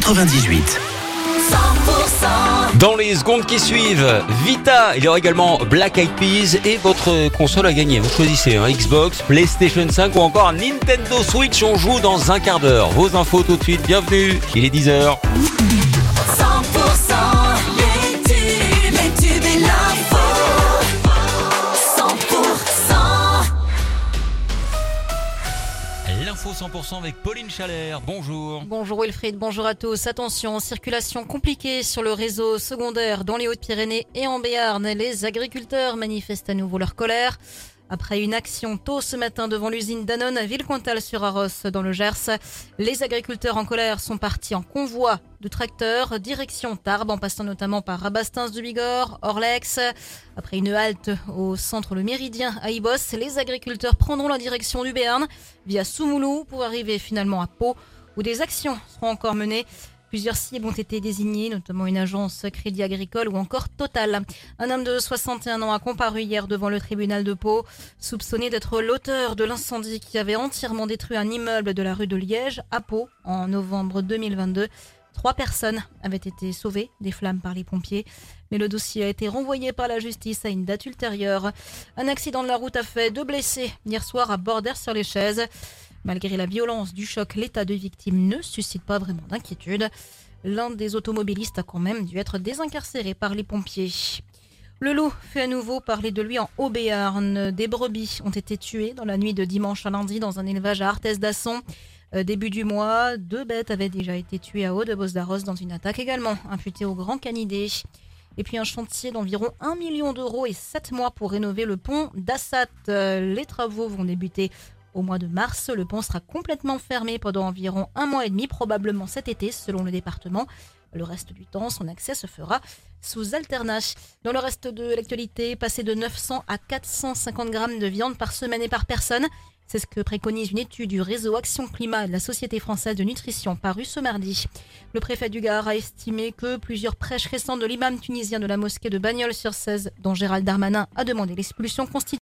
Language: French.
98. Dans les secondes qui suivent, Vita, il y aura également Black Eyed Peas et votre console à gagner. Vous choisissez un Xbox, PlayStation 5 ou encore un Nintendo Switch. On joue dans un quart d'heure. Vos infos tout de suite, bienvenue, il est 10h. 100% les tubes et l'info. 100%. L'info 100% avec Pauline Chalère, bonjour. Bonjour Wilfried, bonjour à tous. Attention, circulation compliquée sur le réseau secondaire dans les Hautes-Pyrénées et en Béarn. Les agriculteurs manifestent à nouveau leur colère. Après une action tôt ce matin devant l'usine Danone à Villecontal-sur-Arros dans le Gers, les agriculteurs en colère sont partis en convoi de tracteurs direction Tarbes en passant notamment par Rabastens du Bigorre, Orlex. Après une halte au centre Le Méridien à Ibos, les agriculteurs prendront la direction du Béarn via Soumoulou pour arriver finalement à Pau où des actions seront encore menées. Plusieurs cibles ont été désignées, notamment une agence Crédit Agricole ou encore Total. Un homme de 61 ans a comparu hier devant le tribunal de Pau, soupçonné d'être l'auteur de l'incendie qui avait entièrement détruit un immeuble de la rue de Liège à Pau en novembre 2022. 3 personnes avaient été sauvées des flammes par les pompiers, mais le dossier a été renvoyé par la justice à une date ultérieure. Un accident de la route a fait 2 blessés hier soir à Bordère-sur-les-Chaises. Malgré la violence du choc, l'état de victime ne suscite pas vraiment d'inquiétude. L'un des automobilistes a quand même dû être désincarcéré par les pompiers. Le loup fait à nouveau parler de lui en Haut-Béarn. Des brebis ont été tuées dans la nuit de dimanche à lundi dans un élevage à Arthès-Dasson. Début du mois, 2 bêtes avaient déjà été tuées à Haute-Bosdarros dans une attaque également imputée au grand canidé. Et puis un chantier d'environ 1 million d'euros et 7 mois pour rénover le pont d'Assat. Les travaux vont débuter au mois de mars. Le pont sera complètement fermé pendant environ 1 mois et demi, probablement cet été, selon le département. Le reste du temps, son accès se fera sous alternat. Dans le reste de l'actualité, passer de 900 à 450 grammes de viande par semaine et par personne, c'est ce que préconise une étude du réseau Action Climat de la Société française de nutrition parue ce mardi. Le préfet du Gard a estimé que plusieurs prêches récentes de l'imam tunisien de la mosquée de Bagnols-sur-Cèze, dont Gérald Darmanin a demandé l'expulsion, constituent